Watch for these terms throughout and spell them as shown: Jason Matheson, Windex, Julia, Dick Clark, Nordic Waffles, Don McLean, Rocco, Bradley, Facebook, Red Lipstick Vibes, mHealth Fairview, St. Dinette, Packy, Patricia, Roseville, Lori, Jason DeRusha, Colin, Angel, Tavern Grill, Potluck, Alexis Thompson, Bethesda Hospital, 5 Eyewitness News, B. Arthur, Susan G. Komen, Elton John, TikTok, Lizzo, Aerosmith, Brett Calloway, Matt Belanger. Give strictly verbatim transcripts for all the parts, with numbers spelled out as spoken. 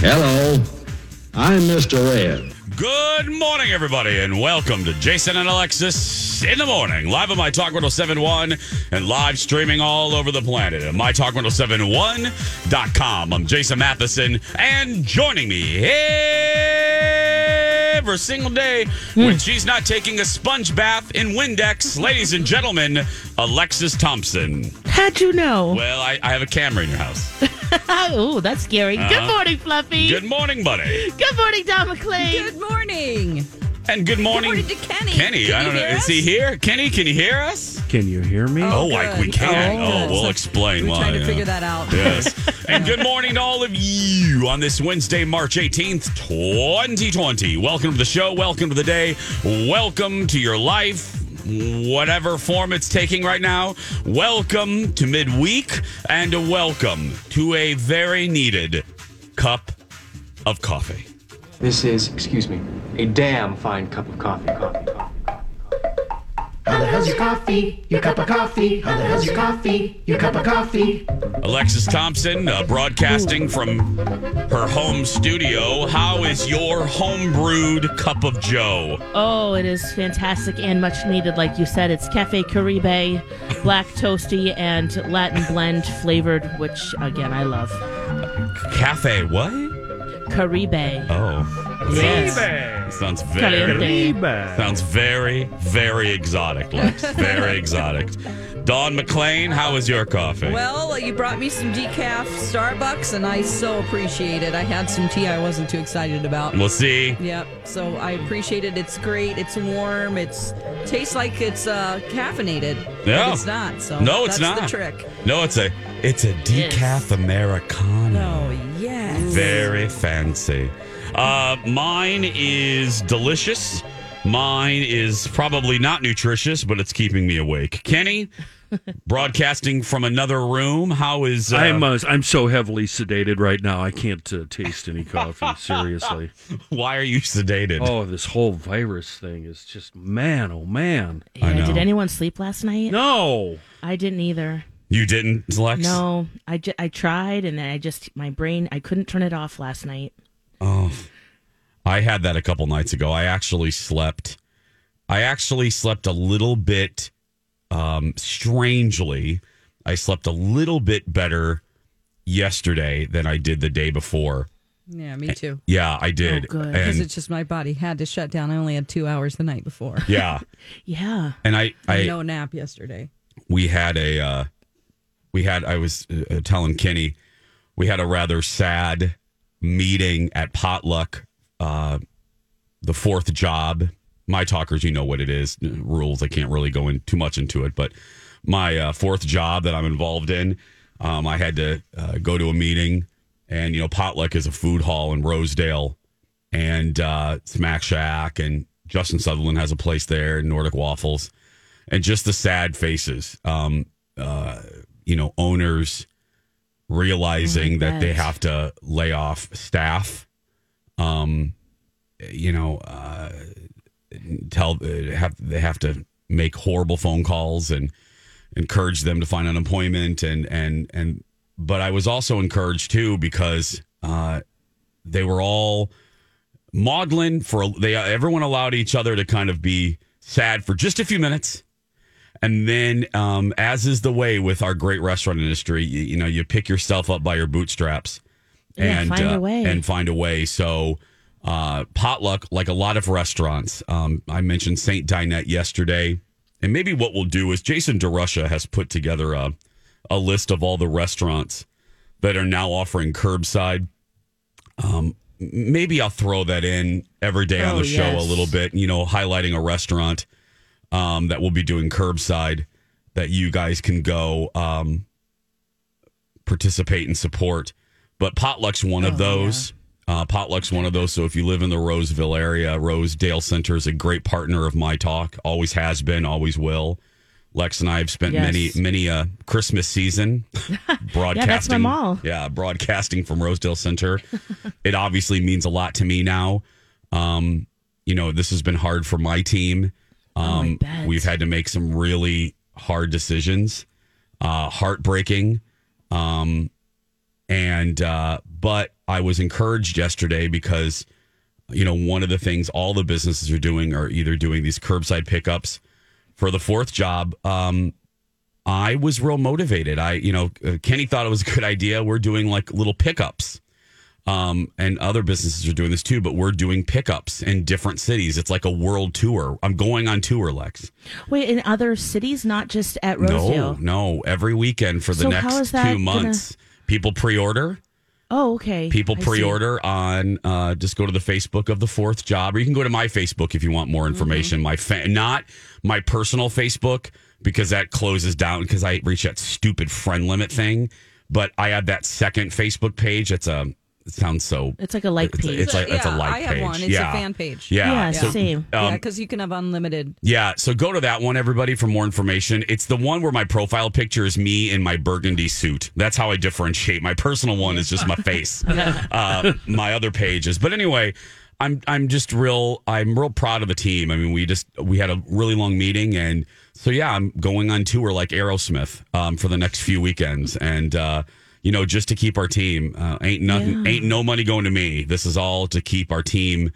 Hello, I'm Mister Red. Good morning, everybody, and welcome to Jason and Alexis in the Morning, live on My Talk ten seventy-one and live streaming all over the planet at My Talk ten seventy-one dot com. I'm Jason Matheson, and joining me every single day when she's not taking a sponge bath in Windex, ladies and gentlemen, Alexis Thompson. How'd you know? Well, I, I have a camera in your house. Oh, that's scary. Uh-huh. Good morning, Fluffy. Good morning, buddy. Good morning, Don McLean. Good morning. And good morning, good morning to Kenny. Kenny, can I don't know. Is he here? Kenny, can you hear us? Can you hear me? Oh, oh like we can. Oh, oh we'll so explain we're why. We're trying to yeah. figure that out. Yes. And good morning to all of you on this Wednesday, March eighteenth, twenty twenty. Welcome to the show. Welcome to the day. Welcome to your life. Whatever form it's taking right now, welcome to midweek and a welcome to a very needed cup of coffee. This is, excuse me, a damn fine cup of coffee. Coffee, coffee, coffee. How the hell's your coffee? Your cup of coffee. How the hell's your coffee? Your cup of coffee. Alexis Thompson, uh, broadcasting from her home studio. How is your homebrewed cup of joe? Oh, it is fantastic and much needed. Like you said, it's Cafe Caribe, black toasty, and Latin blend flavored, which, again, I love. Cafe what? Caribe. Oh. Yes. Caribe. Sounds very, Caribe. Sounds very, very exotic, Lex. Very exotic. Dawn McLean, how is your coffee? Well, you brought me some decaf Starbucks, and I so appreciate it. I had some tea I wasn't too excited about. We'll see. Yep. So I appreciate it. It's great. It's warm. It's tastes like it's uh, caffeinated. No, it's not. So no, it's that's not. The trick. No, it's a it's a decaf yes. Americano. Oh yes. Very fancy. Uh, mine is delicious. Mine is probably not nutritious, but it's keeping me awake. Kenny, broadcasting from another room. How is... Uh, I'm, uh, I'm so heavily sedated right now. I can't uh, taste any coffee, seriously. Why are you sedated? Oh, this whole virus thing is just, man, oh, man. Yeah, I know. Did anyone sleep last night? No. I didn't either. You didn't, Lex? No. I, j- I tried, and I just, my brain, I couldn't turn it off last night. Oh, I had that a couple nights ago. I actually slept. I actually slept a little bit um, strangely. I slept a little bit better yesterday than I did the day before. Yeah, me too. Yeah, I did. Oh, good. Because it's just my body had to shut down. I only had two hours the night before. Yeah. Yeah. And I, I... No nap yesterday. We had a... Uh, we had... I was uh, telling Kenny, we had a rather sad meeting at Potluck. Uh, the fourth job, my talkers, you know what it is, rules. I can't really go in too much into it, but my uh, fourth job that I'm involved in, um, I had to uh, go to a meeting, and, you know, Potluck is a food hall in Rosedale, and uh, Smack Shack, and Justin Sutherland has a place there, Nordic Waffles, and just the sad faces, um, uh, you know, owners realizing oh that they have to lay off staff. Um, you know, uh, tell uh, have they have to make horrible phone calls and encourage them to find unemployment and and and. But I was also encouraged too because uh, they were all maudlin for they everyone allowed each other to kind of be sad for just a few minutes, and then um, as is the way with our great restaurant industry, you, you know, you pick yourself up by your bootstraps. Yeah, and find uh, a way. And find a way. So uh, Potluck, like a lot of restaurants, um, I mentioned Saint Dinette yesterday. And maybe what we'll do is Jason DeRusha has put together a, a list of all the restaurants that are now offering curbside. Um, maybe I'll throw that in every day oh, on the show yes. a little bit, you know, highlighting a restaurant um, that will be doing curbside that you guys can go. Um, participate and support. But Potluck's one oh, of those. Yeah. Uh, Potluck's one of those. So if you live in the Roseville area, Rosedale Center is a great partner of My Talk. Always has been, always will. Lex and I have spent yes. many, many uh, Christmas season broadcasting. Yeah, that's my mall. Yeah, broadcasting from Rosedale Center. It obviously means a lot to me now. Um, you know, this has been hard for my team. Um, oh, we've had to make some really hard decisions, uh, heartbreaking. Um, and, uh, but I was encouraged yesterday because, you know, one of the things all the businesses are doing are either doing these curbside pickups for the fourth job. Um, I was real motivated. I, you know, Kenny thought it was a good idea. We're doing like little pickups. Um, and other businesses are doing this too, but we're doing pickups in different cities. It's like a world tour. I'm going on tour, Lex. Wait, in other cities, not just at Rosedale? No, no. Every weekend for the so next two months. Gonna... People pre-order. Oh, okay. People I pre-order see. on, uh, just go to the Facebook of the fourth job, or you can go to my Facebook if you want more information. Mm-hmm. My fa- Not my personal Facebook, because that closes down because I reached that stupid friend limit thing. But I have that second Facebook page. It's a... It sounds so... It's like a like it's, page. It's like, yeah, it's a like page. I have page. one. It's yeah. a fan page. Yeah, yeah, yeah. So, same. Um, yeah, because you can have unlimited... Yeah, so go to that one, everybody, for more information. It's the one where my profile picture is me in my burgundy suit. That's how I differentiate. My personal one is just my face. uh, my other pages. But anyway, I'm I'm just real... I'm real proud of the team. I mean, we just... We had a really long meeting, and so, yeah, I'm going on tour like Aerosmith um, for the next few weekends, and... Uh, You know, just to keep our team, uh, ain't nothing, yeah. ain't no money going to me. This is all to keep our team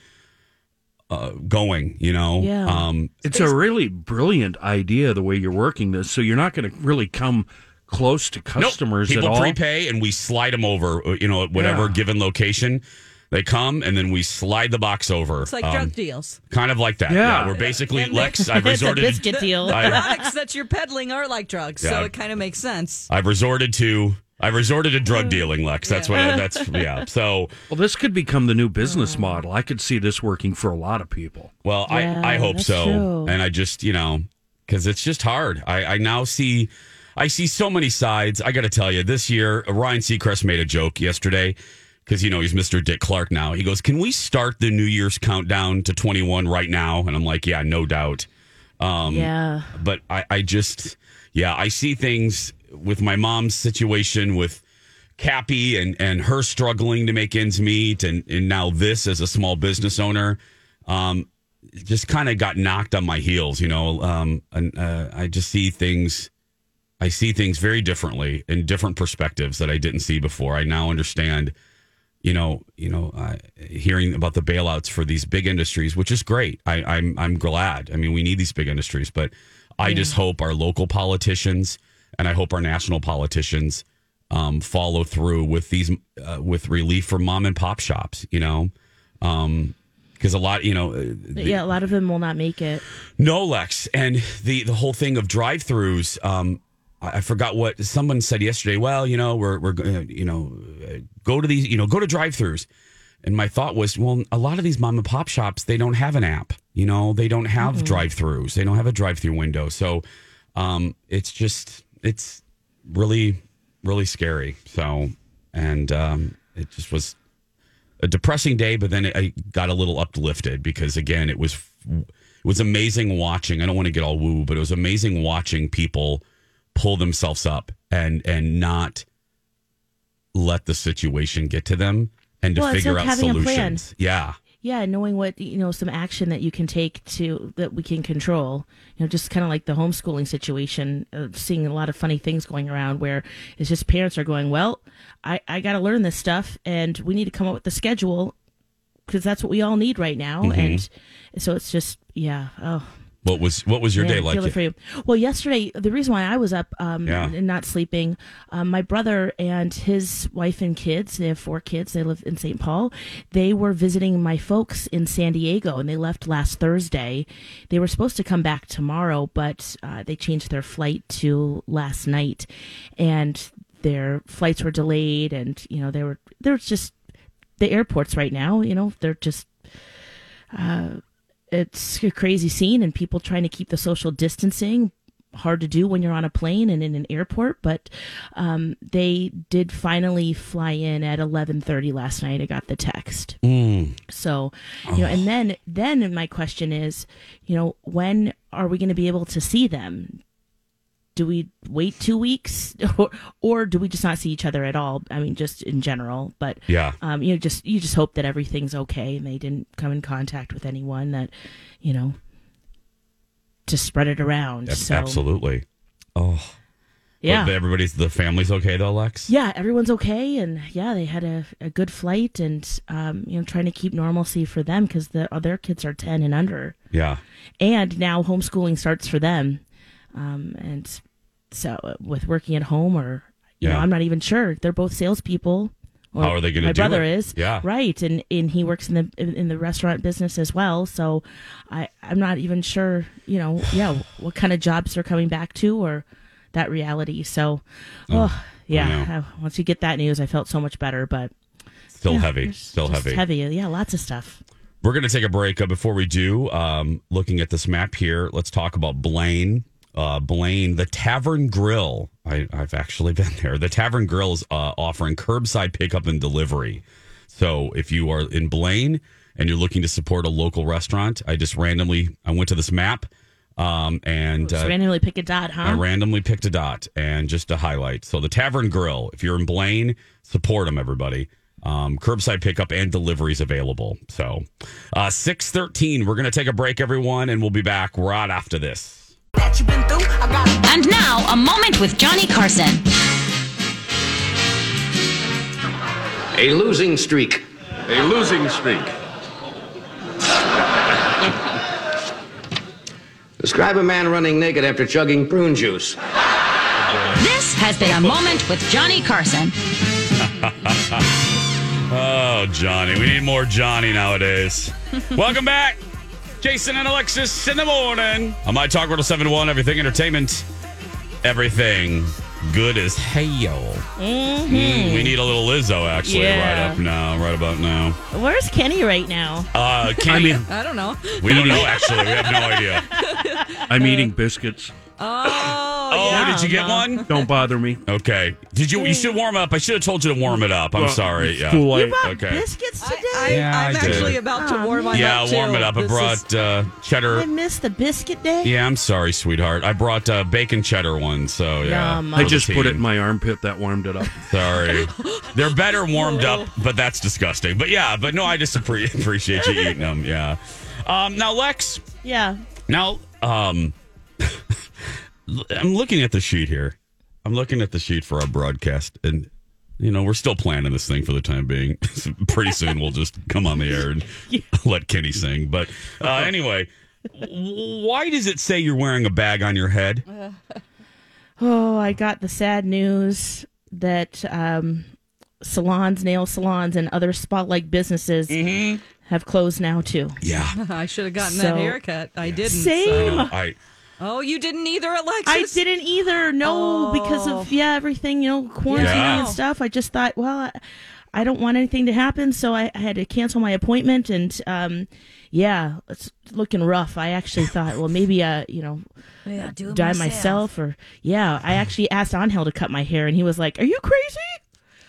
uh, going, you know. Yeah. Um, it's a really brilliant idea the way you're working this. So you're not going to really come close to customers nope. at all. People prepay and we slide them over, you know, at whatever yeah. given location. They come, and then we slide the box over. It's like um, drug deals. Kind of like that. Yeah, yeah we're basically, and Lex, I've resorted to... It's a biscuit deal. The, the products that you're peddling are like drugs, yeah, so it kind of makes sense. I've resorted to... I've resorted to drug dealing, Lex. That's yeah. what. I, that's yeah. So, well, this could become the new business model. I could see this working for a lot of people. Well, yeah, I, I hope so. True. And I just, you know, because it's just hard. I, I now see, I see so many sides. I got to tell you, this year Ryan Seacrest made a joke yesterday because you know he's Mister Dick Clark now. He goes, "Can we start the New Year's countdown to twenty-one right now?" And I'm like, "Yeah, no doubt." Um, yeah. But I, I just, yeah, I see things. With my mom's situation with Cappy and, and her struggling to make ends meet and, and now this as a small business owner, um, just kind of got knocked on my heels, you know. Um, and uh, I just see things, I see things very differently in different perspectives that I didn't see before. I now understand, you know, you know, uh, hearing about the bailouts for these big industries, which is great. I, I'm I'm glad. I mean, we need these big industries, but I yeah. just hope our local politicians. And I hope our national politicians um, follow through with these uh, with relief for mom and pop shops, you know, because um, a lot, you know, the, yeah, a lot of them will not make it. No, Lex. And the the whole thing of drive throughs. Um, I, I forgot what someone said yesterday. Well, you know, we're, we're going to, you know, go to these, you know, go to drive throughs. And my thought was, well, a lot of these mom and pop shops, they don't have an app. You know, they don't have mm-hmm. drive throughs. They don't have a drive through window. So um, it's just. It's really, really scary. So, and um, it just was a depressing day, but then I got a little uplifted because, again, it was it was amazing watching. I don't want to get all woo, but it was amazing watching people pull themselves up and, and not let the situation get to them and to well, figure like out solutions. Yeah. Yeah, knowing what, you know, some action that you can take to that we can control, you know, just kind of like the homeschooling situation, uh, seeing a lot of funny things going around where it's just parents are going, well, I, I got to learn this stuff and we need to come up with the schedule because that's what we all need right now. Mm-hmm. And so it's just, yeah. Oh, What was what was your Man, day like? I feel it for you. Well, yesterday, the reason why I was up um, yeah. and not sleeping, um, my brother and his wife and kids, they have four kids, they live in Saint Paul, they were visiting my folks in San Diego, and they left last Thursday. They were supposed to come back tomorrow, but uh, they changed their flight to last night, and their flights were delayed, and, you know, they were, they're just, the airports right now, you know, they're just... Uh, It's a crazy scene and people trying to keep the social distancing, hard to do when you're on a plane and in an airport, but um, they did finally fly in at eleven thirty last night. I got the text. Mm. So, you oh. know, and then, then my question is, you know, when are we going to be able to see them? Do we wait two weeks or, or do we just not see each other at all? I mean, just in general, but yeah, um, you know, just, you just hope that everything's okay and they didn't come in contact with anyone that, you know, to spread it around. So. Absolutely. Oh, yeah. But everybody's, the family's okay though, Lex? Yeah, everyone's okay. And yeah, they had a, a good flight and, um, you know, trying to keep normalcy for them because the other kids are ten and under. Yeah. And now homeschooling starts for them. Um, and so with working at home or, you yeah. know, I'm not even sure. They're both salespeople. How are they going to do it? My brother is. Yeah. Right. And, and he works in the in the restaurant business as well. So I, I'm not even sure, you know, yeah, what kind of jobs they're coming back to or that reality. So, oh, oh yeah. I, once you get that news, I felt so much better, but. Still yeah, heavy. Still heavy. heavy. Yeah. Lots of stuff. We're going to take a break. Uh, before we do, um, looking at this map here, let's talk about Blaine. Uh, Blaine, the Tavern Grill. I, I've actually been there. The Tavern Grill is uh, offering curbside pickup and delivery. So if you are in Blaine and you're looking to support a local restaurant, I just randomly I went to this map um, and Ooh, uh, randomly pick a dot. Huh? I randomly picked a dot and just to highlight. So the Tavern Grill. If you're in Blaine, support them, everybody. Um, curbside pickup and deliveries available. So uh, six thirteen. We're gonna take a break, everyone, and we'll be back right after this. That you've been through, I got it. And now, a moment with Johnny Carson. A losing streak. A losing streak. Describe a man running naked after chugging prune juice. This has been a moment with Johnny Carson. Oh, Johnny. We need more Johnny nowadays. Welcome back. Jason and Alexis in the morning. On MyTalk one oh seven point one, everything entertainment. Everything good as hell. Mm-hmm. Mm, we need a little Lizzo, actually, yeah. right up now, right about now. Where's Kenny right now? Uh, Kenny. I, mean, I don't know. We don't know, actually. We have no idea. I'm eating biscuits. Oh, oh yeah, did you get no. one? Don't bother me. Okay. Did you? You should warm up. I should have told you to warm it up. I'm well, sorry. Yeah. Too late. You brought okay. biscuits today? I, I, yeah, I'm I actually did. about to warm oh, yeah, up. Yeah, warm it up. This I brought is... uh, cheddar. I missed the biscuit day. Yeah, I'm sorry, sweetheart. I brought uh, bacon cheddar one. So yeah, Yum. I just put it in my armpit. That warmed it up. Sorry. They're better warmed up, but that's disgusting. But yeah, but no, I just appreciate you eating them. Yeah. Um. Now, Lex. Yeah. Now, um. I'm looking at the sheet here. I'm looking at the sheet for our broadcast, and you know we're still planning this thing for the time being. Pretty soon we'll just come on the air and yeah. let Kenny sing. But uh, anyway, why does it say you're wearing a bag on your head? Oh, I got the sad news that um, salons, nail salons, and other spotlight businesses mm-hmm. have closed now too. Yeah, I should have gotten so, that haircut. I yeah. didn't. Same. So. I. Oh, you didn't either, Alexis? I didn't either. No, oh. because of, yeah, everything, you know, quarantine yeah. and stuff. I just thought, well, I, I don't want anything to happen. So I, I had to cancel my appointment. And, um, yeah, it's looking rough. I actually thought, well, maybe, uh, you know, yeah, do dye myself. myself. Or, yeah, I actually asked Angel to cut my hair. And he was like, are you crazy?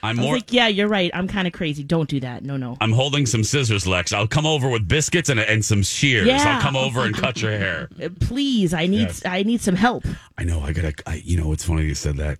I'm more, I was like, yeah, you're right. I'm kind of crazy. Don't do that. No, no. I'm holding some scissors, Lex. I'll come over with biscuits and and some shears. Yeah. I'll come over and cut your hair. Please, I need yes. I need some help. I know. I gotta. I, you know, it's funny you said that.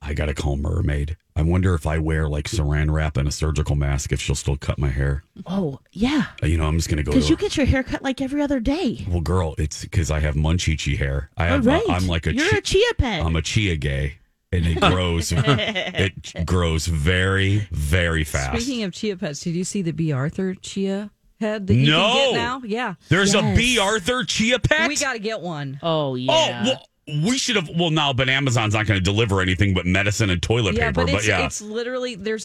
I gotta call Mermaid. I wonder if I wear like Saran wrap and a surgical mask if she'll still cut my hair. Oh yeah. You know, I'm just gonna go because you get your hair cut like every other day. Well, girl, it's because I have munchichi hair. I have. All right. I, I'm like a. You're chi- a chia pet. I'm a chia gay. And it grows it grows very, very fast. Speaking of chia pets, did you see the B. Arthur chia head that you no. can get now? Yeah. There's yes. a B. Arthur chia pet? We got to get one. Oh, yeah. Oh, well, we should have. Well, now, but Amazon's not going to deliver anything but medicine and toilet yeah, paper. But, but it's, yeah, it's literally, there's.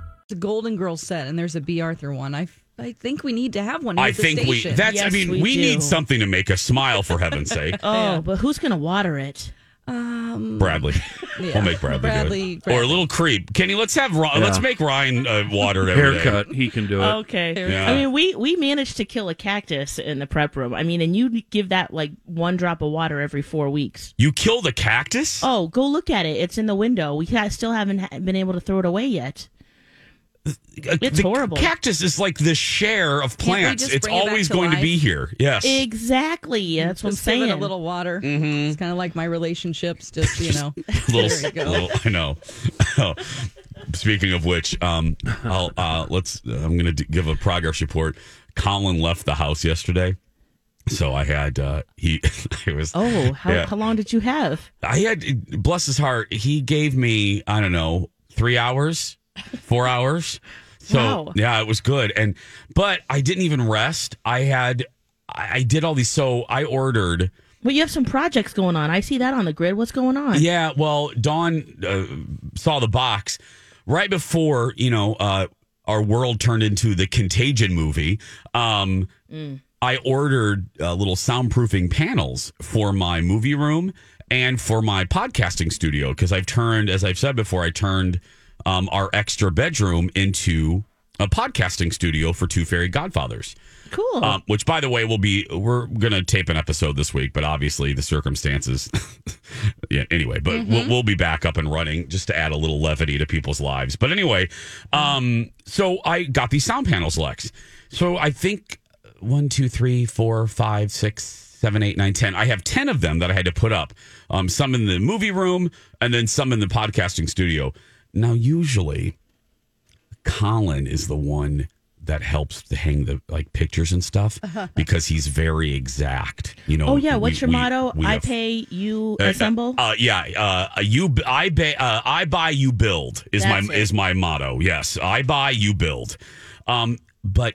The Golden Girls set, and there's a B. Arthur one. I I think we need to have one. I think we. That's. Yes, I mean, we, we need something to make us smile, for heaven's sake. Oh, yeah. But who's going to water it? Um, Bradley. Yeah. We'll make Bradley, Bradley do it. Bradley. Or a little creep. Kenny, let's have Ron, yeah. let's make Ryan uh, water it every haircut. Day. He can do it. Okay. Yeah. I mean, we, we managed to kill a cactus in the prep room. I mean, and you give that like one drop of water every four weeks. You killed a cactus? Oh, go look at it. It's in the window. We still haven't been able to throw it away yet. It's the horrible. Cactus is like the share of plants. It's always it to going life? To be here. Yes, exactly. That's just what I'm saying. Give it a little water. Mm-hmm. It's kind of like my relationships. Just you know, a little, there you go. Little, I know. Oh. Speaking of which, um, I'll uh, let's. Uh, I'm going to give a progress report. Colin left the house yesterday. So I had, uh, he it was. Oh, how, yeah. how long did you have? I had, bless his heart, he gave me, I don't know, three hours. Four hours. So, wow. Yeah, it was good. And, but I didn't even rest. I had, I, I did all these. So I ordered. Well, you have some projects going on. I see that on the grid. What's going on? Yeah. Well, Dawn uh, saw the box right before, you know, uh, our world turned into the Contagion movie. Um, mm. I ordered uh, little soundproofing panels for my movie room and for my podcasting studio because I've turned, as I've said before, I turned. Um, our extra bedroom into a podcasting studio for Two Fairy Godfathers. Cool. Um, which, by the way, will be we're going to tape an episode this week, but obviously the circumstances. yeah. Anyway, but mm-hmm. we'll, we'll be back up and running just to add a little levity to people's lives. But anyway, um, so I got these sound panels, Lex. So I think one, two, three, four, five, six. Seven, eight, nine, ten. I have ten of them that I had to put up. Um, some in the movie room and then some in the podcasting studio. Now, usually, Colin is the one that helps to hang the like pictures and stuff because he's very exact. You know. Oh yeah, what's we, your we, motto? We I have, pay, you uh, assemble. Uh, yeah, uh, you. I pay. Uh, I buy, you build. Is That's my it. Is my motto. Yes, I buy, you build. Um, but.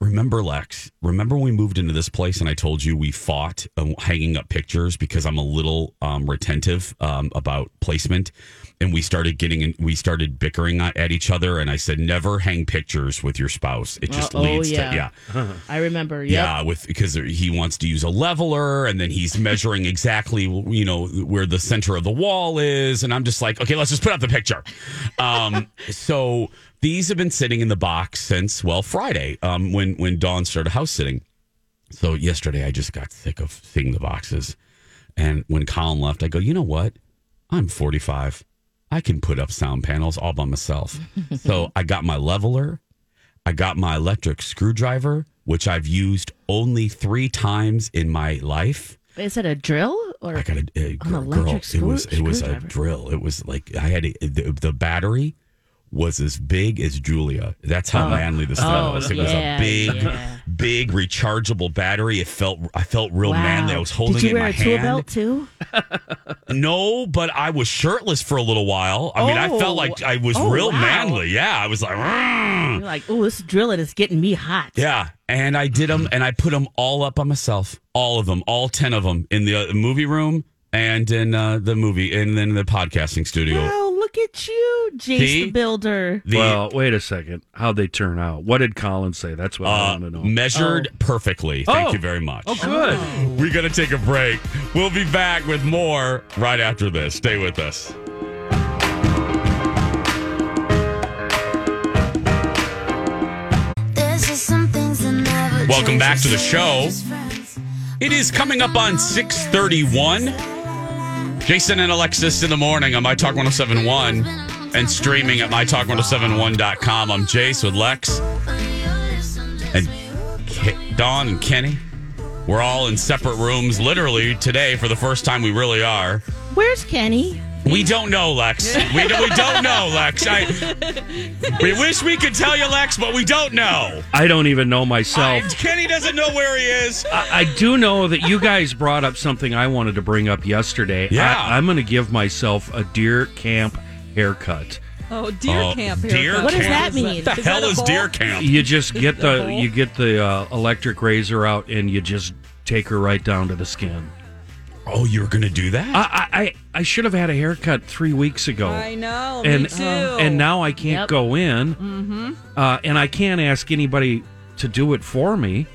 Remember, Lex, remember when we moved into this place and I told you we fought um, hanging up pictures because I'm a little um, retentive um, about placement, and we started getting in, we started bickering at each other, and I said, never hang pictures with your spouse. It just uh, leads oh, yeah. to, yeah. Huh. I remember, yep. yeah. with because he wants to use a leveler, and then he's measuring exactly, you know, where the center of the wall is, and I'm just like, okay, let's just put up the picture. Um, so... These have been sitting in the box since, well, Friday, um, when, when Dawn started house sitting. So yesterday, I just got sick of seeing the boxes. And when Colin left, I go, you know what? I'm forty-five. I can put up sound panels all by myself. So I got my leveler. I got my electric screwdriver, which I've used only three times in my life. Is it a drill? Or I got a, a girl, girl. Screw- it was It was a drill. It was like I had a, the, the battery. Was as big as Julia. That's how oh. manly this thing oh, was. It yeah, was a big, yeah. big rechargeable battery. It felt I felt real wow. manly. I was holding it in my hand. Did you wear a tool belt too? No, but I was shirtless for a little while. I oh. mean, I felt like I was oh, real wow. manly. Yeah, I was like, Rrr. You're like, oh, this drilling is getting me hot. Yeah, and I did them, and I put them all up by myself. All of them, all ten of them, in the uh, movie room and in uh, the movie, and then the podcasting studio. Wow. Look at you, Jace the, the Builder. The, well, wait a second. How'd they turn out? What did Colin say? That's what uh, I want to know. Measured oh. perfectly. Thank oh. you very much. Oh, good. Oh. We're going to take a break. We'll be back with more right after this. Stay with us. Welcome back to the show. It is coming up on six thirty-one. Jason and Alexis in the morning on My Talk one oh seven point one and streaming at My Talk ten seventy-one dot com. I'm Jace with Lex and Ke- Dawn and Kenny. We're all in separate rooms literally today for the first time. We really are. Where's Kenny? We don't know, Lex. We, do, we don't know, Lex. I, we wish we could tell you, Lex, but we don't know. I don't even know myself. I, Kenny doesn't know where he is. I, I do know that you guys brought up something I wanted to bring up yesterday. Yeah. I, I'm going to give myself a deer camp haircut. Oh, deer uh, camp haircut. Deer what camp? Does that mean? What the is hell is deer camp? You just get the, the you get the uh, electric razor out and you just... take her right down to the skin. Oh, you were going to do that? I, I I should have had a haircut three weeks ago. I know, and, me too. And now I can't yep. go in, mm-hmm. uh, and I can't ask anybody to do it for me.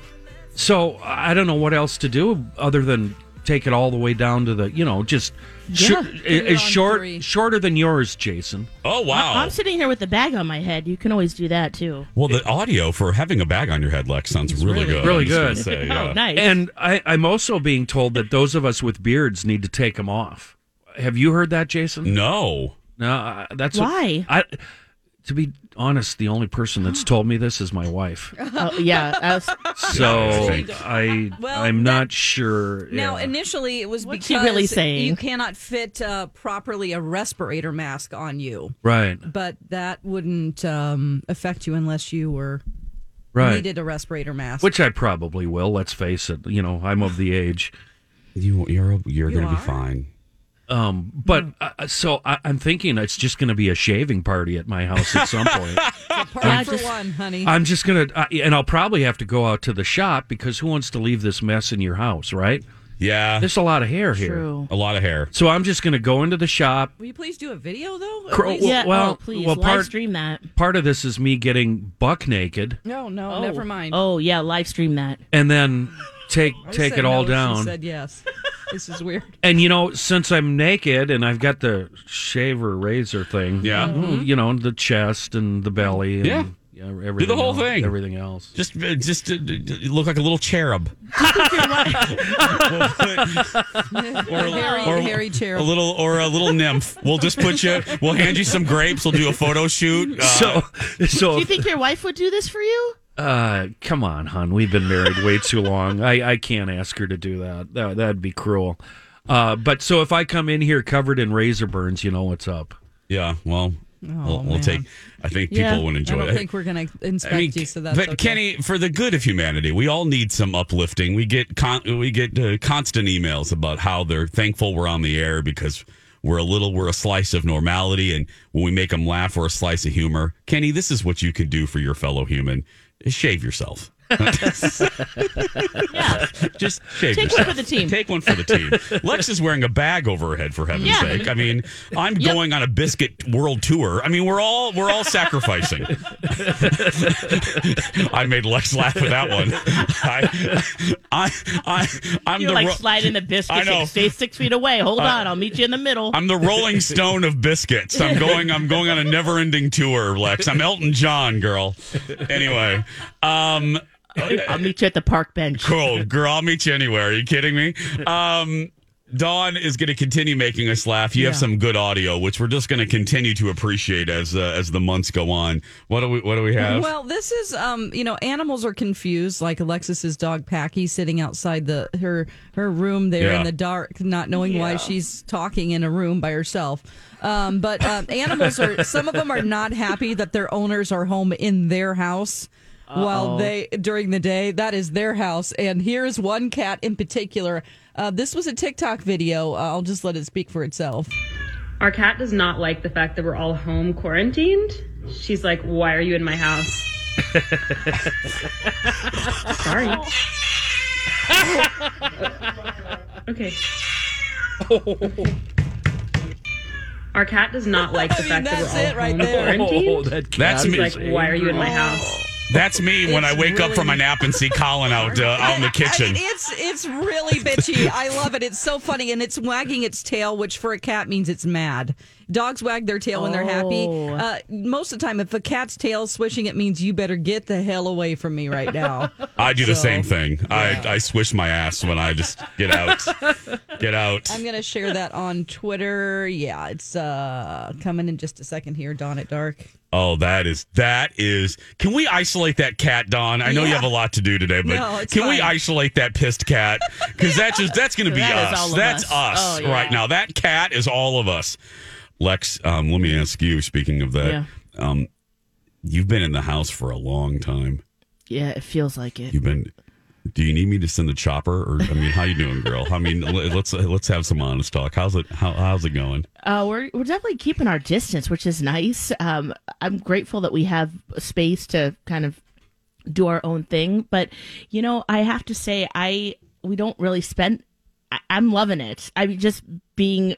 So I don't know what else to do other than take it all the way down to the, you know, just yeah, sh- is short, shorter than yours, Jason. Oh, wow. I- I'm sitting here with the bag on my head. You can always do that, too. Well, the it, audio for having a bag on your head, Lex, sounds really, really good. Really good. Say, yeah. Oh, nice. And I, I'm also being told that those of us with beards need to take them off. Have you heard that, Jason? No. No, uh, that's why. What, I, to be honest, the only person that's told me this is my wife. Oh, yeah. I was... So I, well, I'm that, not sure. Now, yeah. initially, it was What's because really saying? you cannot fit uh, properly a respirator mask on you. Right. But that wouldn't um, affect you unless you were right. needed a respirator mask. Which I probably will, let's face it. You know, I'm of the age. You, you're you're you going to be fine. Um, but uh, so I, I'm thinking it's just going to be a shaving party at my house at some point. Party for one, honey. I'm just going to, uh, and I'll probably have to go out to the shop because who wants to leave this mess in your house, right? Yeah. There's a lot of hair here. True. A lot of hair. So I'm just going to go into the shop. Will you please do a video, though? Cr- yeah, well, oh, please. Well, part, live stream that. Part of this is me getting buck naked. No, no, oh. never mind. Oh, yeah, live stream that. And then take take it all no, down. She said yes. This is weird. And, you know, since I'm naked and I've got the shaver razor thing, yeah, mm-hmm. you know, the chest and the belly. And, yeah. yeah everything Do the whole else, thing. Everything else. Just just uh, look like a little cherub. or, hairy, or, hairy cherub. A little, or a little nymph. We'll just put you, we'll hand you some grapes. We'll do a photo shoot. Uh, so, so, do you think your wife would do this for you? Uh, come on, hon. We've been married way too long. I, I can't ask her to do that. that. That'd be cruel. Uh, but so if I come in here covered in razor burns, you know what's up. Yeah, well, oh, we'll, we'll take. I think people yeah, would enjoy it. I don't it. think we're going to inspect I mean, you, so that's But okay. Kenny, for the good of humanity, we all need some uplifting. We get con- we get uh, constant emails about how they're thankful we're on the air because we're a little, we're a slice of normality, and when we make them laugh, we're a slice of humor. Kenny, this is what you can do for your fellow human. Shave yourself. yeah. Just shave Take yourself. Take one for the team. Take one for the team. Lex is wearing a bag over her head, for heaven's yeah. sake. I mean, I'm yep. going on a biscuit world tour. I mean, we're all we're all sacrificing. I made Lex laugh with that one. I, I, I, I'm You're the like ro- sliding the biscuit. I know. Stay six feet away. Hold uh, on. I'll meet you in the middle. I'm the Rolling Stone of biscuits. I'm going. I'm going on a never-ending tour, Lex. I'm Elton John, girl. Anyway. Um, I'll meet you at the park bench. Cool, girl. I'll meet you anywhere. Are you kidding me? Um, Dawn is going to continue making us laugh. You yeah. have some good audio, which we're just going to continue to appreciate as uh, as the months go on. What do we What do we have? Well, this is um, you know, animals are confused. Like Alexis's dog Packy sitting outside the her her room there yeah. in the dark, not knowing yeah. why she's talking in a room by herself. Um, but uh, animals are some of them are not happy that their owners are home in their house. Uh-oh. While they during the day, that is their house. And here's one cat in particular. Uh, this was a TikTok video. Uh, I'll just let it speak for itself. Our cat does not like the fact that we're all home quarantined. She's like, "Why are you in my house?" Sorry. Okay. Oh. Our cat does not like the I mean, fact that we're all home right quarantined. Oh, that that's me. She's like, "Why are you in my house?" That's me when it's I wake really... up from a nap and see Colin out, uh, out in the kitchen. I mean, it's it's really bitchy. I love it. It's so funny, and it's wagging its tail, which for a cat means it's mad. Dogs wag their tail when they're happy. Uh, most of the time, if a cat's tail's swishing, it means you better get the hell away from me right now. I do so, the same thing. Yeah. I, I swish my ass when I just get out. Get out. I'm going to share that on Twitter. Yeah, it's uh, coming in just a second here, Dawn at Dark. Oh, that is, that is, can we isolate that cat, Dawn? I know yeah. you have a lot to do today, but no, can fine. we isolate that pissed cat? Because that's just, that's going to be that us. That's us, us oh, yeah. right now. That cat is all of us. Lex, um, let me ask you, speaking of that, yeah. um, you've been in the house for a long time. Yeah, it feels like it. You've been, do you need me to send the chopper? Or, I mean, how you doing, girl? I mean, let's let's have some honest talk. How's it, how, how's it going? Uh, we're we're definitely keeping our distance, which is nice. Um, I'm grateful that we have space to kind of do our own thing. But, you know, I have to say, I we don't really spend. I, I'm loving it. I mean, just being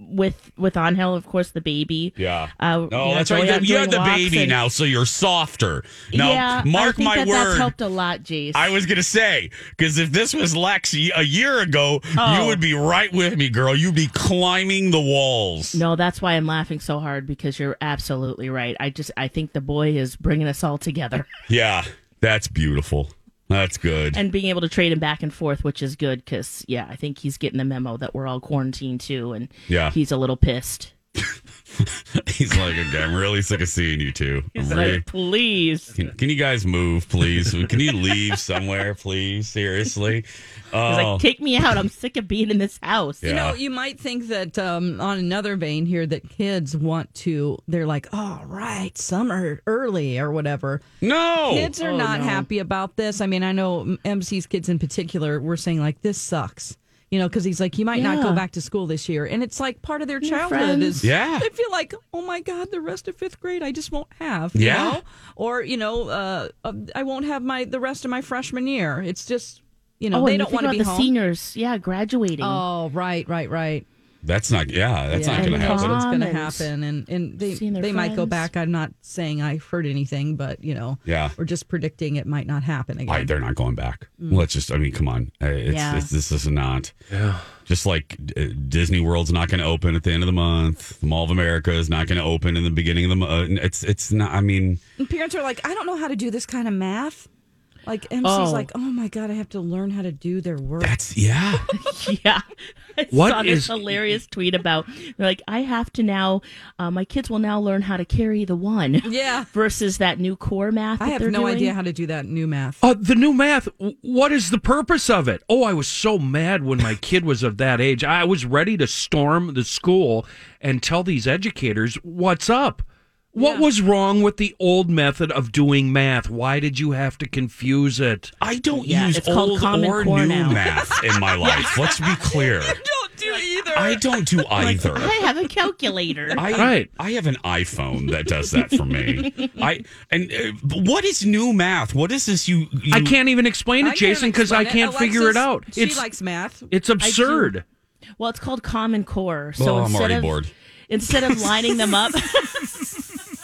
with with Angel, of course, the baby. Yeah. Uh, oh, that's know, right. You have the baby and, now, so you're softer. Now, yeah, mark I think my that word. That's helped a lot, Jace. I was gonna say, because if this was Lex a year ago, oh. you would be right with me, girl. You'd be climbing the walls. No, that's why I'm laughing so hard, because you're absolutely right. I just I think the boy is bringing us all together. Yeah, that's beautiful. That's good. And being able to trade him back and forth, which is good, because, yeah, I think he's getting the memo that we're all quarantined, too, and yeah. he's a little pissed. He's like, okay, I'm really sick of seeing you two. He's I'm like, really... please. Can, can you guys move, please? Can you leave somewhere, please? Seriously? Oh. He's like, take me out. I'm sick of being in this house. Yeah. You know, you might think that um, on another vein here that kids want to, they're like, oh, right, summer early or whatever. No. Kids are oh, not no. happy about this. I mean, I know M C's kids in particular were saying, like, this sucks. You know, because he's like, you might yeah. not go back to school this year. And it's like part of their childhood is yeah. they feel like, oh, my God, the rest of fifth grade I just won't have. Yeah. You know? Or, you know, uh, I won't have my the rest of my freshman year. It's just, you know, oh, they don't want to be the home. Seniors. Yeah. Graduating. Oh, right, right, right. That's not. Yeah, that's yeah. not going to happen. It's going to happen. And, and they, they friends. might go back. I'm not saying I heard anything, but, you know, yeah. we're just predicting it might not happen again. I, they're not going back. Mm. Let's just I mean, come on. It's, yeah. it's, this is not yeah. just like Disney World's not going to open at the end of the month. The Mall of America is not going to open in the beginning of the month. It's it's not. I mean, and parents are like, I don't know how to do this kind of math. Like, M C's oh. like, oh, my God, I have to learn how to do their work. That's, yeah. yeah. I what saw this is... hilarious tweet about, they're like, I have to now, uh, my kids will now learn how to carry the one. Yeah. Versus that new core math. I have no doing. idea how to do that new math. Uh, the new math, what is the purpose of it? Oh, I was so mad when my kid was of that age. I was ready to storm the school and tell these educators what's up. What yeah. was wrong with the old method of doing math? Why did you have to confuse it? I don't yeah, use old or new now. math in my life. yeah. Let's be clear. You don't do either. I don't do either. Like, I have a calculator. I, right. I have an iPhone that does that for me. I and uh, what is new math? What is this? You? you... I can't even explain it, I Jason, because I can't Alexis, figure it out. She it's, likes math. It's absurd. Well, it's called Common Core. So oh, I'm already of, bored. Instead of lining them up.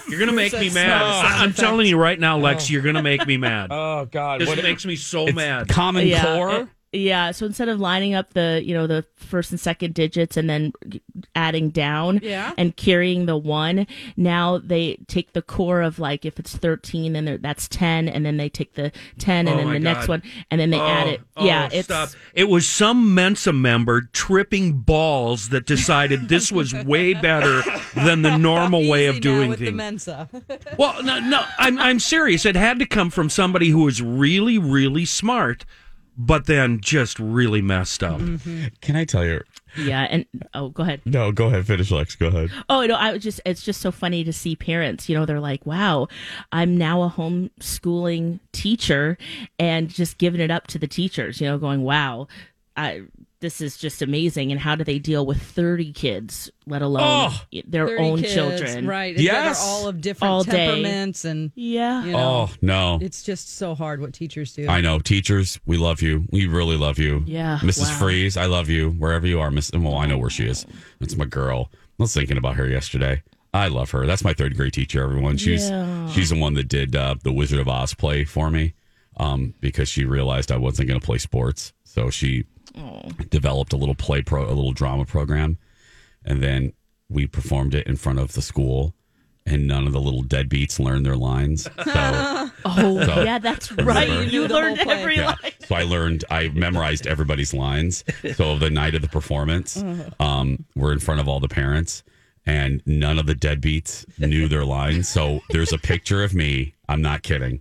You're going to make me mad. Oh, I'm effect. telling you right now, Lex, oh. you're going to make me mad. Oh, God. This what makes it, me so it's mad. Common yeah, core? It, yeah. So instead of lining up the, you know, the first and second digits and then adding down yeah. and carrying the one, now they take the core of, like, if it's thirteen, then that's ten, and then they take the ten, and oh then the God. next one, and then they oh, add it. Oh, yeah, it's stop. It was some Mensa member tripping balls that decided this was way better than the normal way of doing with things. The Mensa. Well, no, no, I'm I'm serious. It had to come from somebody who was really, really smart, but then just really messed up. Mm-hmm. Can I tell you? Yeah, and oh, go ahead. No, go ahead. Finish, Lex. Go ahead. Oh no, I was just—it's just so funny to see parents. You know, they're like, "Wow, I'm now a homeschooling teacher," and just giving it up to the teachers. You know, going, "Wow, I, this is just amazing." And how do they deal with thirty kids, let alone oh, their own kids, children? Right? And yes, they're all of different all temperaments, day. and yeah. You know, oh no, it's just so hard what teachers do. I know, teachers. We love you. We really love you. Yeah, Missus Wow. Freeze, I love you wherever you are, Miss. Well, I know where she is. That's my girl. I was thinking about her yesterday. I love her. That's my third grade teacher. Everyone, she's yeah. she's the one that did uh, the Wizard of Oz play for me, um, because she realized I wasn't going to play sports, so she oh. developed a little play pro, a little drama program, and then we performed it in front of the school. And none of the little deadbeats learned their lines. So, oh, so, yeah, that's remember, right. You learned every yeah. line. So I learned, I memorized everybody's lines. So the night of the performance, um, we're in front of all the parents, and none of the deadbeats knew their lines. So there's a picture of me, I'm not kidding,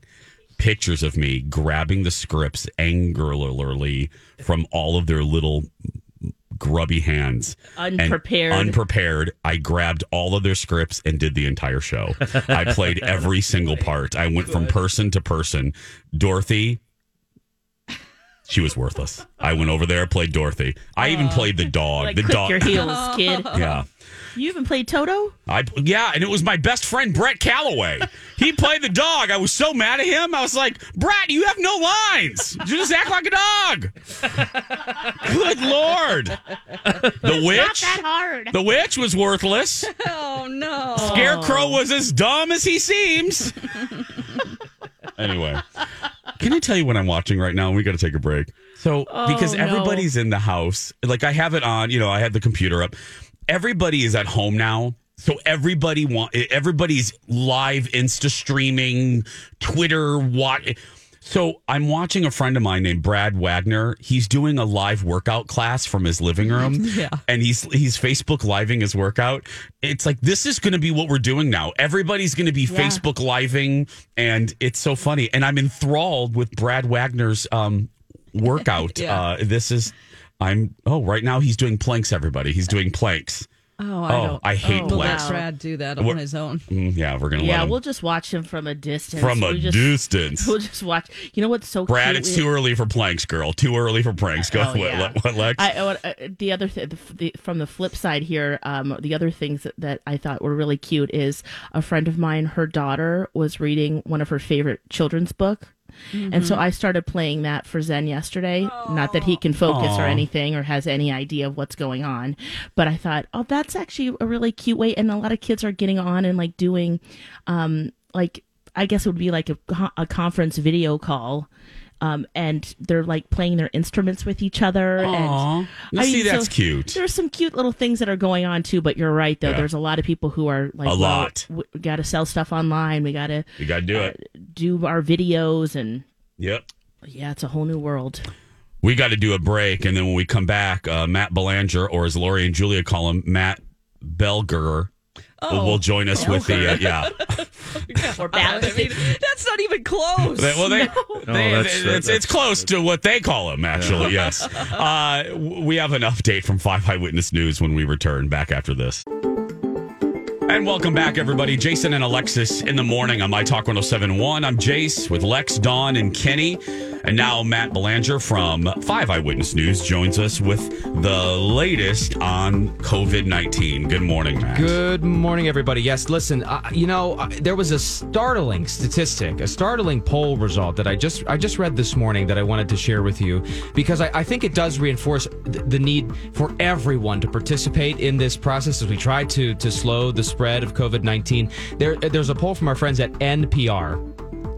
pictures of me grabbing the scripts angrily from all of their little grubby hands, unprepared and unprepared I grabbed all of their scripts and did the entire show. I played every single part. I went from person to person. Dorothy She was worthless. I went over there, played Dorothy. I even played the dog. Like, the click dog. Your heels, kid. Yeah. You even played Toto? I yeah, and it was my best friend Brett Calloway. He played the dog. I was so mad at him. I was like, Brett, you have no lines. You just act like a dog. Good Lord. The witch. Not that hard. The witch was worthless. Oh no. Scarecrow was as dumb as he seems. Anyway. Can I tell you what I'm watching right now? We got to take a break. So oh, because everybody's no. in the house. Like I have it on, you know, I had the computer up. Everybody is at home now, so everybody want everybody's live Insta streaming, Twitter. Watch. So I'm watching a friend of mine named Brad Wagner. He's doing a live workout class from his living room, yeah. and he's he's Facebook living his workout. It's like this is going to be what we're doing now. Everybody's going to be yeah. Facebook living, and it's so funny. And I'm enthralled with Brad Wagner's um, workout. yeah. uh, this is. I'm oh right now he's doing planks. Everybody, he's doing planks. Oh, I, oh, don't, I hate oh, planks. We'll let Brad do that on we're, his own. Yeah, we're gonna. Yeah, let him. We'll just watch him from a distance. From we'll a just, distance, we'll just watch. You know what's so? Brad, cute it's is, too early for planks, girl. Too early for pranks. Go. Oh, yeah. What, what, Lex? I, uh, the other th- the, the, from the flip side here, um, the other things that, that I thought were really cute is a friend of mine. Her daughter was reading one of her favorite children's books. Mm-hmm. And so I started playing that for Zen yesterday. Aww. Not that he can focus Aww. Or anything or has any idea of what's going on. But I thought, oh, that's actually a really cute way. And a lot of kids are getting on and like doing um, like I guess it would be like a, a conference video call. Um, and they're like playing their instruments with each other. Aww. And I see, mean, that's so cute. There's some cute little things that are going on too, but you're right though. Yeah. There's a lot of people who are like, a well, lot. We got to sell stuff online. We got to, we got to do uh, it. Do our videos and yep. Yeah. It's a whole new world. We got to do a break. And then when we come back, uh, Matt Belanger, or as Lori and Julia call him, Matt Belger. Oh, will join us with her. the uh, yeah. Or ballot. I mean, that's not even close. Well, they, no. they, no, that's, they, that's, it's, that's, it's close that's, to what they call them, actually. Yeah. Yes. Uh, we have an update from Five Eyewitness News when we return. Back after this. And welcome back, everybody. Jason and Alexis in the morning on My Talk one oh seven point one. I'm Jace with Lex, Dawn, and Kenny. And now Matt Belanger from Five Eyewitness News joins us with the latest on COVID nineteen. Good morning, Matt. Good morning, everybody. Yes, listen, uh, you know, uh, there was a startling statistic, a startling poll result that I just I just read this morning that I wanted to share with you because I, I think it does reinforce th- the need for everyone to participate in this process as we try to, to slow the spread of COVID nineteen. There, there's a poll from our friends at N P R.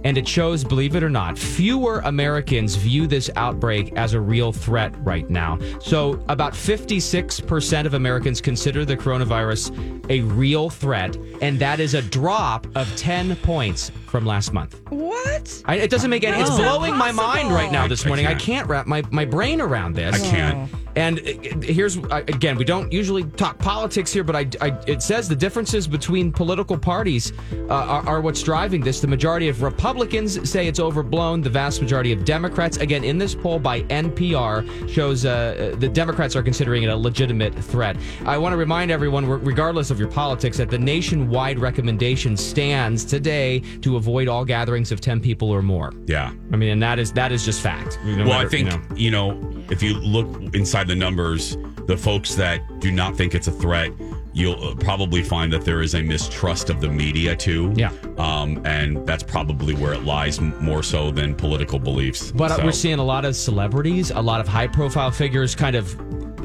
And it shows, believe it or not, fewer Americans view this outbreak as a real threat right now. So about fifty-six percent of Americans consider the coronavirus a real threat, and that is a drop of ten points from last month. What? I, it doesn't make any sense. No. It's blowing my mind right now this morning. I, I, can't. I can't wrap my, my brain around this. I can't. And here's, again, we don't usually talk politics here, but I, I, it says the differences between political parties uh, are, are what's driving this. The majority of Republicans say it's overblown. The vast majority of Democrats, again, in this poll by N P R, shows uh, the Democrats are considering it a legitimate threat. I want to remind everyone, regardless of your politics, that the nationwide recommendation stands today to avoid all gatherings of ten people or more. Yeah. I mean, and that is that is just fact. No well, matter, I think, you know, you know, if you look inside the numbers, the folks that do not think it's a threat, you'll probably find that there is a mistrust of the media too. Yeah. Um, and that's probably where it lies more so than political beliefs. But so. We're seeing a lot of celebrities, a lot of high profile figures kind of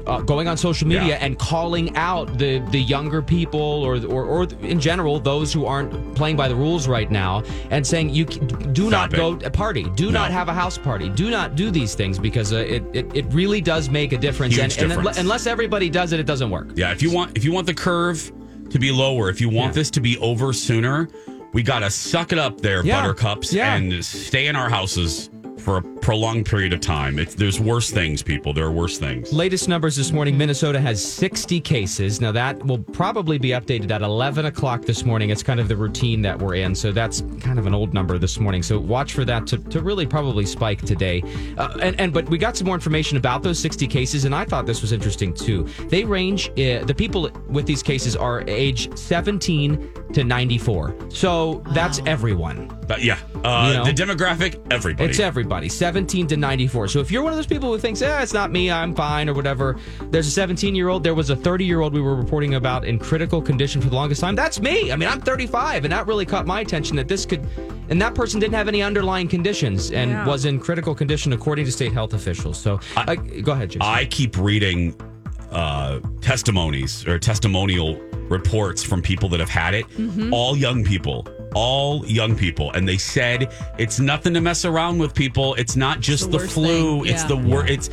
uh, going on social media yeah. and calling out the, the younger people or, or or in general, those who aren't playing by the rules right now and saying, you do Stop not it. go to party, do no. not have a house party, do not do these things because uh, it, it, it really does make a difference. Huge and, difference. and unless everybody does it, it doesn't work. Yeah. If you want, if you want the curve to be lower, if you want yeah. this to be over sooner, we gotta suck it up there, yeah. buttercups, yeah. and stay in our houses for a prolonged period of time. It's, there's worse things, people. There are worse things. Latest numbers this morning, Minnesota has sixty cases. Now, that will probably be updated at eleven o'clock this morning. It's kind of the routine that we're in, so that's kind of an old number this morning. So watch for that to, to really probably spike today. Uh, and, and But we got some more information about those sixty cases, and I thought this was interesting, too. They range, uh, the people with these cases are age seventeen to ninety-four. So wow. that's everyone. But yeah. Uh, you know? The demographic, everybody. It's everybody. Seven seventeen to ninety-four. So if you're one of those people who thinks, eh, it's not me, I'm fine or whatever, there's a seventeen-year-old. There was a thirty-year-old we were reporting about in critical condition for the longest time. That's me. I mean, I'm thirty-five, and that really caught my attention that this could... And that person didn't have any underlying conditions and yeah. was in critical condition according to state health officials. So I, I, go ahead, Jason. I keep reading uh, testimonies or testimonial reports from people that have had it, mm-hmm. all young people. All young people, and they said it's nothing to mess around with, people. It's not just the, the flu. Yeah. It's the wor- yeah. It's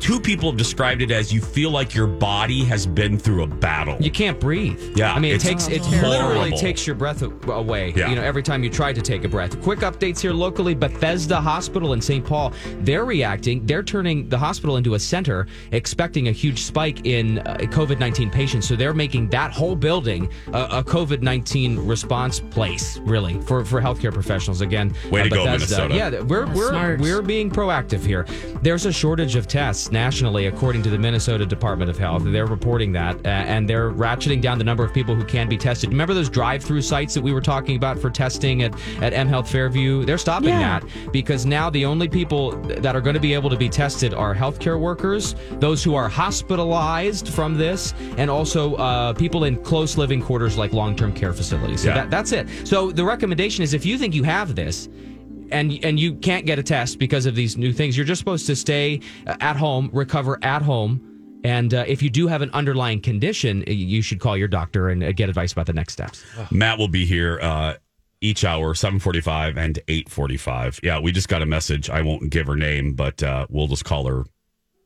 two people have described it as you feel like your body has been through a battle. You can't breathe. Yeah, I mean, it takes it literally takes your breath away. Yeah. You know, every time you try to take a breath. Quick updates here locally: Bethesda Hospital in Saint Paul. They're reacting. They're turning the hospital into a center, expecting a huge spike in uh, COVID nineteen patients. So they're making that whole building a, a COVID nineteen response place. Really, for, for healthcare professionals. Again, way to uh, go, Minnesota. Yeah, we're That's we're smart. We're being proactive here. There's a shortage of tests nationally, according to the Minnesota Department of Health. They're reporting that, uh, and they're ratcheting down the number of people who can be tested. Remember those drive-through sites that we were talking about for testing at at mHealth Fairview? They're stopping yeah. that because now the only people that are going to be able to be tested are healthcare workers, those who are hospitalized from this, and also uh, people in close living quarters like long-term care facilities. So yeah. that, that's it. So So the recommendation is if you think you have this and and you can't get a test because of these new things, you're just supposed to stay at home, recover at home. And uh, if you do have an underlying condition, you should call your doctor and get advice about the next steps. Matt will be here uh, each hour, seven forty-five and eight forty-five. Yeah, we just got a message. I won't give her name, but uh, we'll just call her,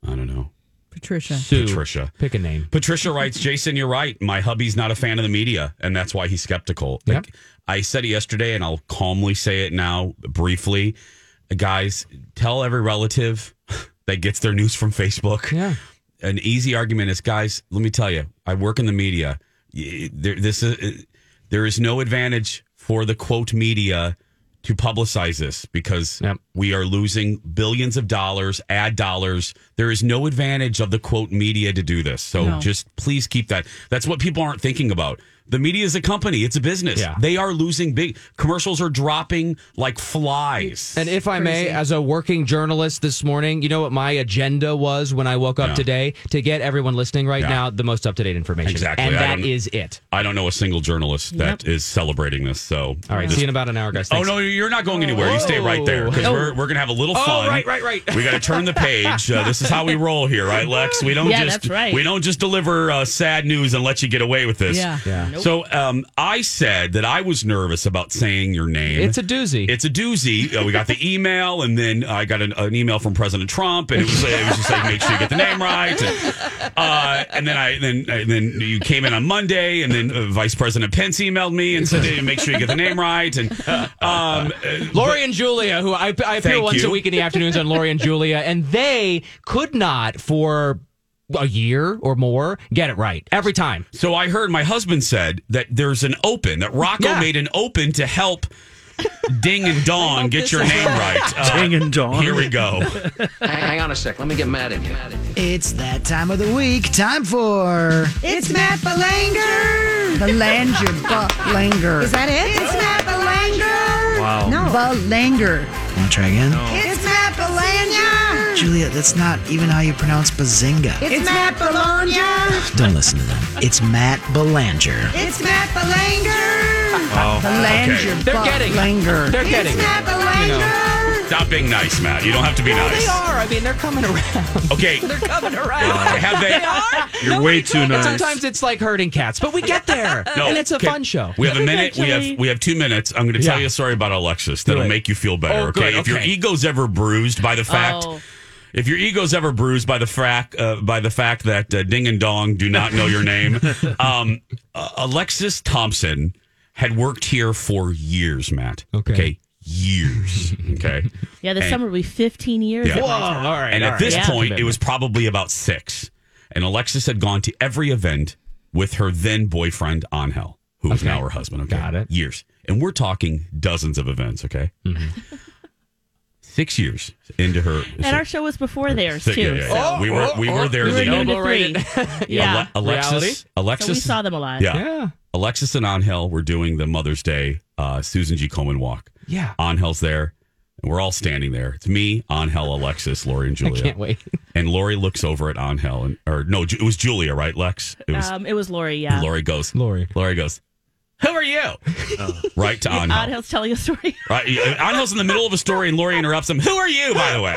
I don't know. Patricia. Sue. Patricia. Pick a name. Patricia writes, Jason, you're right. My hubby's not a fan of the media, and that's why he's skeptical. Yep. Like, I said it yesterday, and I'll calmly say it now, briefly. Guys, tell every relative that gets their news from Facebook. Yeah. An easy argument is, guys, let me tell you, I work in the media. There, this is, there is no advantage for the, quote, media to publicize this because yep. we are losing billions of dollars, ad dollars. There is no advantage of the, quote, media to do this. So no. just please keep that. That's what people aren't thinking about. The media is a company. It's a business. Yeah. They are losing big. Commercials are dropping like flies. And if I may, as a working journalist this morning, you know what my agenda was when I woke up yeah. today? To get everyone listening right yeah. now the most up-to-date information. Exactly. And I that is it. I don't know a single journalist that yep. is celebrating this. So, all right. This, see you in about an hour, guys. Thanks. Oh, no, you're not going anywhere. Whoa. You stay right there because oh. we're, we're going to have a little fun. Oh, right, right, right. We got to turn the page. Uh, this is how we roll here, right, Lex? We don't, yeah, just, that's right. we don't just deliver uh, sad news and let you get away with this. Yeah, yeah. Nope. So um, I said that I was nervous about saying your name. It's a doozy. It's a doozy. Uh, we got the email, and then I got an, an email from President Trump, and it was, it was just like, make sure you get the name right. And, uh, and then I then and then you came in on Monday, and then uh, Vice President Pence emailed me and said, hey, make sure you get the name right. And um, Lori and Julia, who I, I appear once you. a week in the afternoons on Lori and Julia, and they could not for a year or more, get it right every time. So I heard my husband said that there's an open, that Rocco yeah. made an open to help Ding and Dawn get your name right. Uh, Ding and Dawn. Here we go. Hang on a sec. Let me get mad at you. It's that time of the week. Time for... It's Matt Belanger. Belanger. Belanger. Is that it? It's Matt Belanger. Wow. No. Belanger. Want to try again? No. It's Matt Belanger. Julia, that's not even how you pronounce Bazinga. It's, it's Matt Belanger. Don't listen to them. It's Matt Belanger. It's Matt Belanger. Oh, Belanger. Okay. They're getting Belanger. They're getting it's Matt Belanger. You know, stop being nice, Matt. You don't have to be well, nice. They are. I mean, they're coming around. Okay. They're coming around. Uh, have they? They are. You're no, way too nice. Sometimes it's like herding cats, but we get there. No, and it's a okay. fun show. We have a minute. We have we have two minutes. I'm going to tell yeah. you a story about Alexis that'll make you feel better. Oh, okay? okay. If your ego's ever bruised by the fact. Oh. If your ego's ever bruised by the fact uh, by the fact that uh, Ding and Dong do not know your name, um, uh, Alexis Thompson had worked here for years, Matt. Okay, okay. years. Okay. Yeah, this and, summer will be fifteen years. Yeah. Whoa, all right. And all at right. this yeah. point, it was probably about six. And Alexis had gone to every event with her then boyfriend Angel, who is okay. now her husband. Okay, got it. Years, and we're talking dozens of events. Okay. Mm-hmm. Six years into her, and so, our show was before theirs too. Yeah, yeah, yeah. So. We were we were there. We were the to three. yeah, Ale- Alexis, Reality. Alexis, so we saw them alive. Yeah. yeah, Alexis and Angel were doing the Mother's Day uh, Susan G. Komen walk. Yeah, Angel's there. And we're all standing there. It's me, Angel, Alexis, Lori, and Julia. I can't wait. And Lori looks over at Angel, and or no, it was Julia, right, Lex? It was, um, it was Lori, yeah. Lori goes, Lori. Lori goes, who are you? Uh, right to Angel. Angel's telling a story. Right, Angel's in the middle of a story, and Lori interrupts him. Who are you, by the way?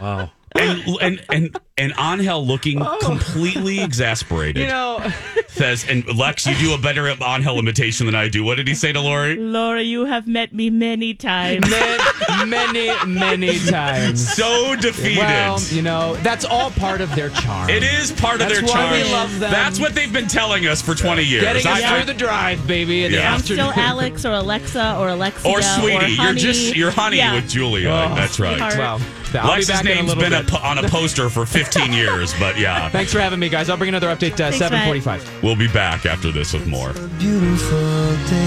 Wow. And and and and Angel looking oh. completely exasperated. You know, says, and Lex, you do a better Angel imitation than I do. What did he say to Lori? Lori, you have met me many times, many, many, many times. So defeated. Well, you know, that's all part of their charm. It is part that's of their charm. That's why we love them. That's what they've been telling us for twenty years. Getting us yeah. through the drive, baby. In yeah. the I'm afternoon. Still Alex or Alexa or Alexia or sweetie. Or honey. You're just you're honey yeah. with Julia. Oh, that's right. Wow. Lex's name's been a, on a poster for fifteen years, but yeah. Thanks for having me, guys. I'll bring another update at uh, seven forty-five. We'll be back after this with more. Beautiful day.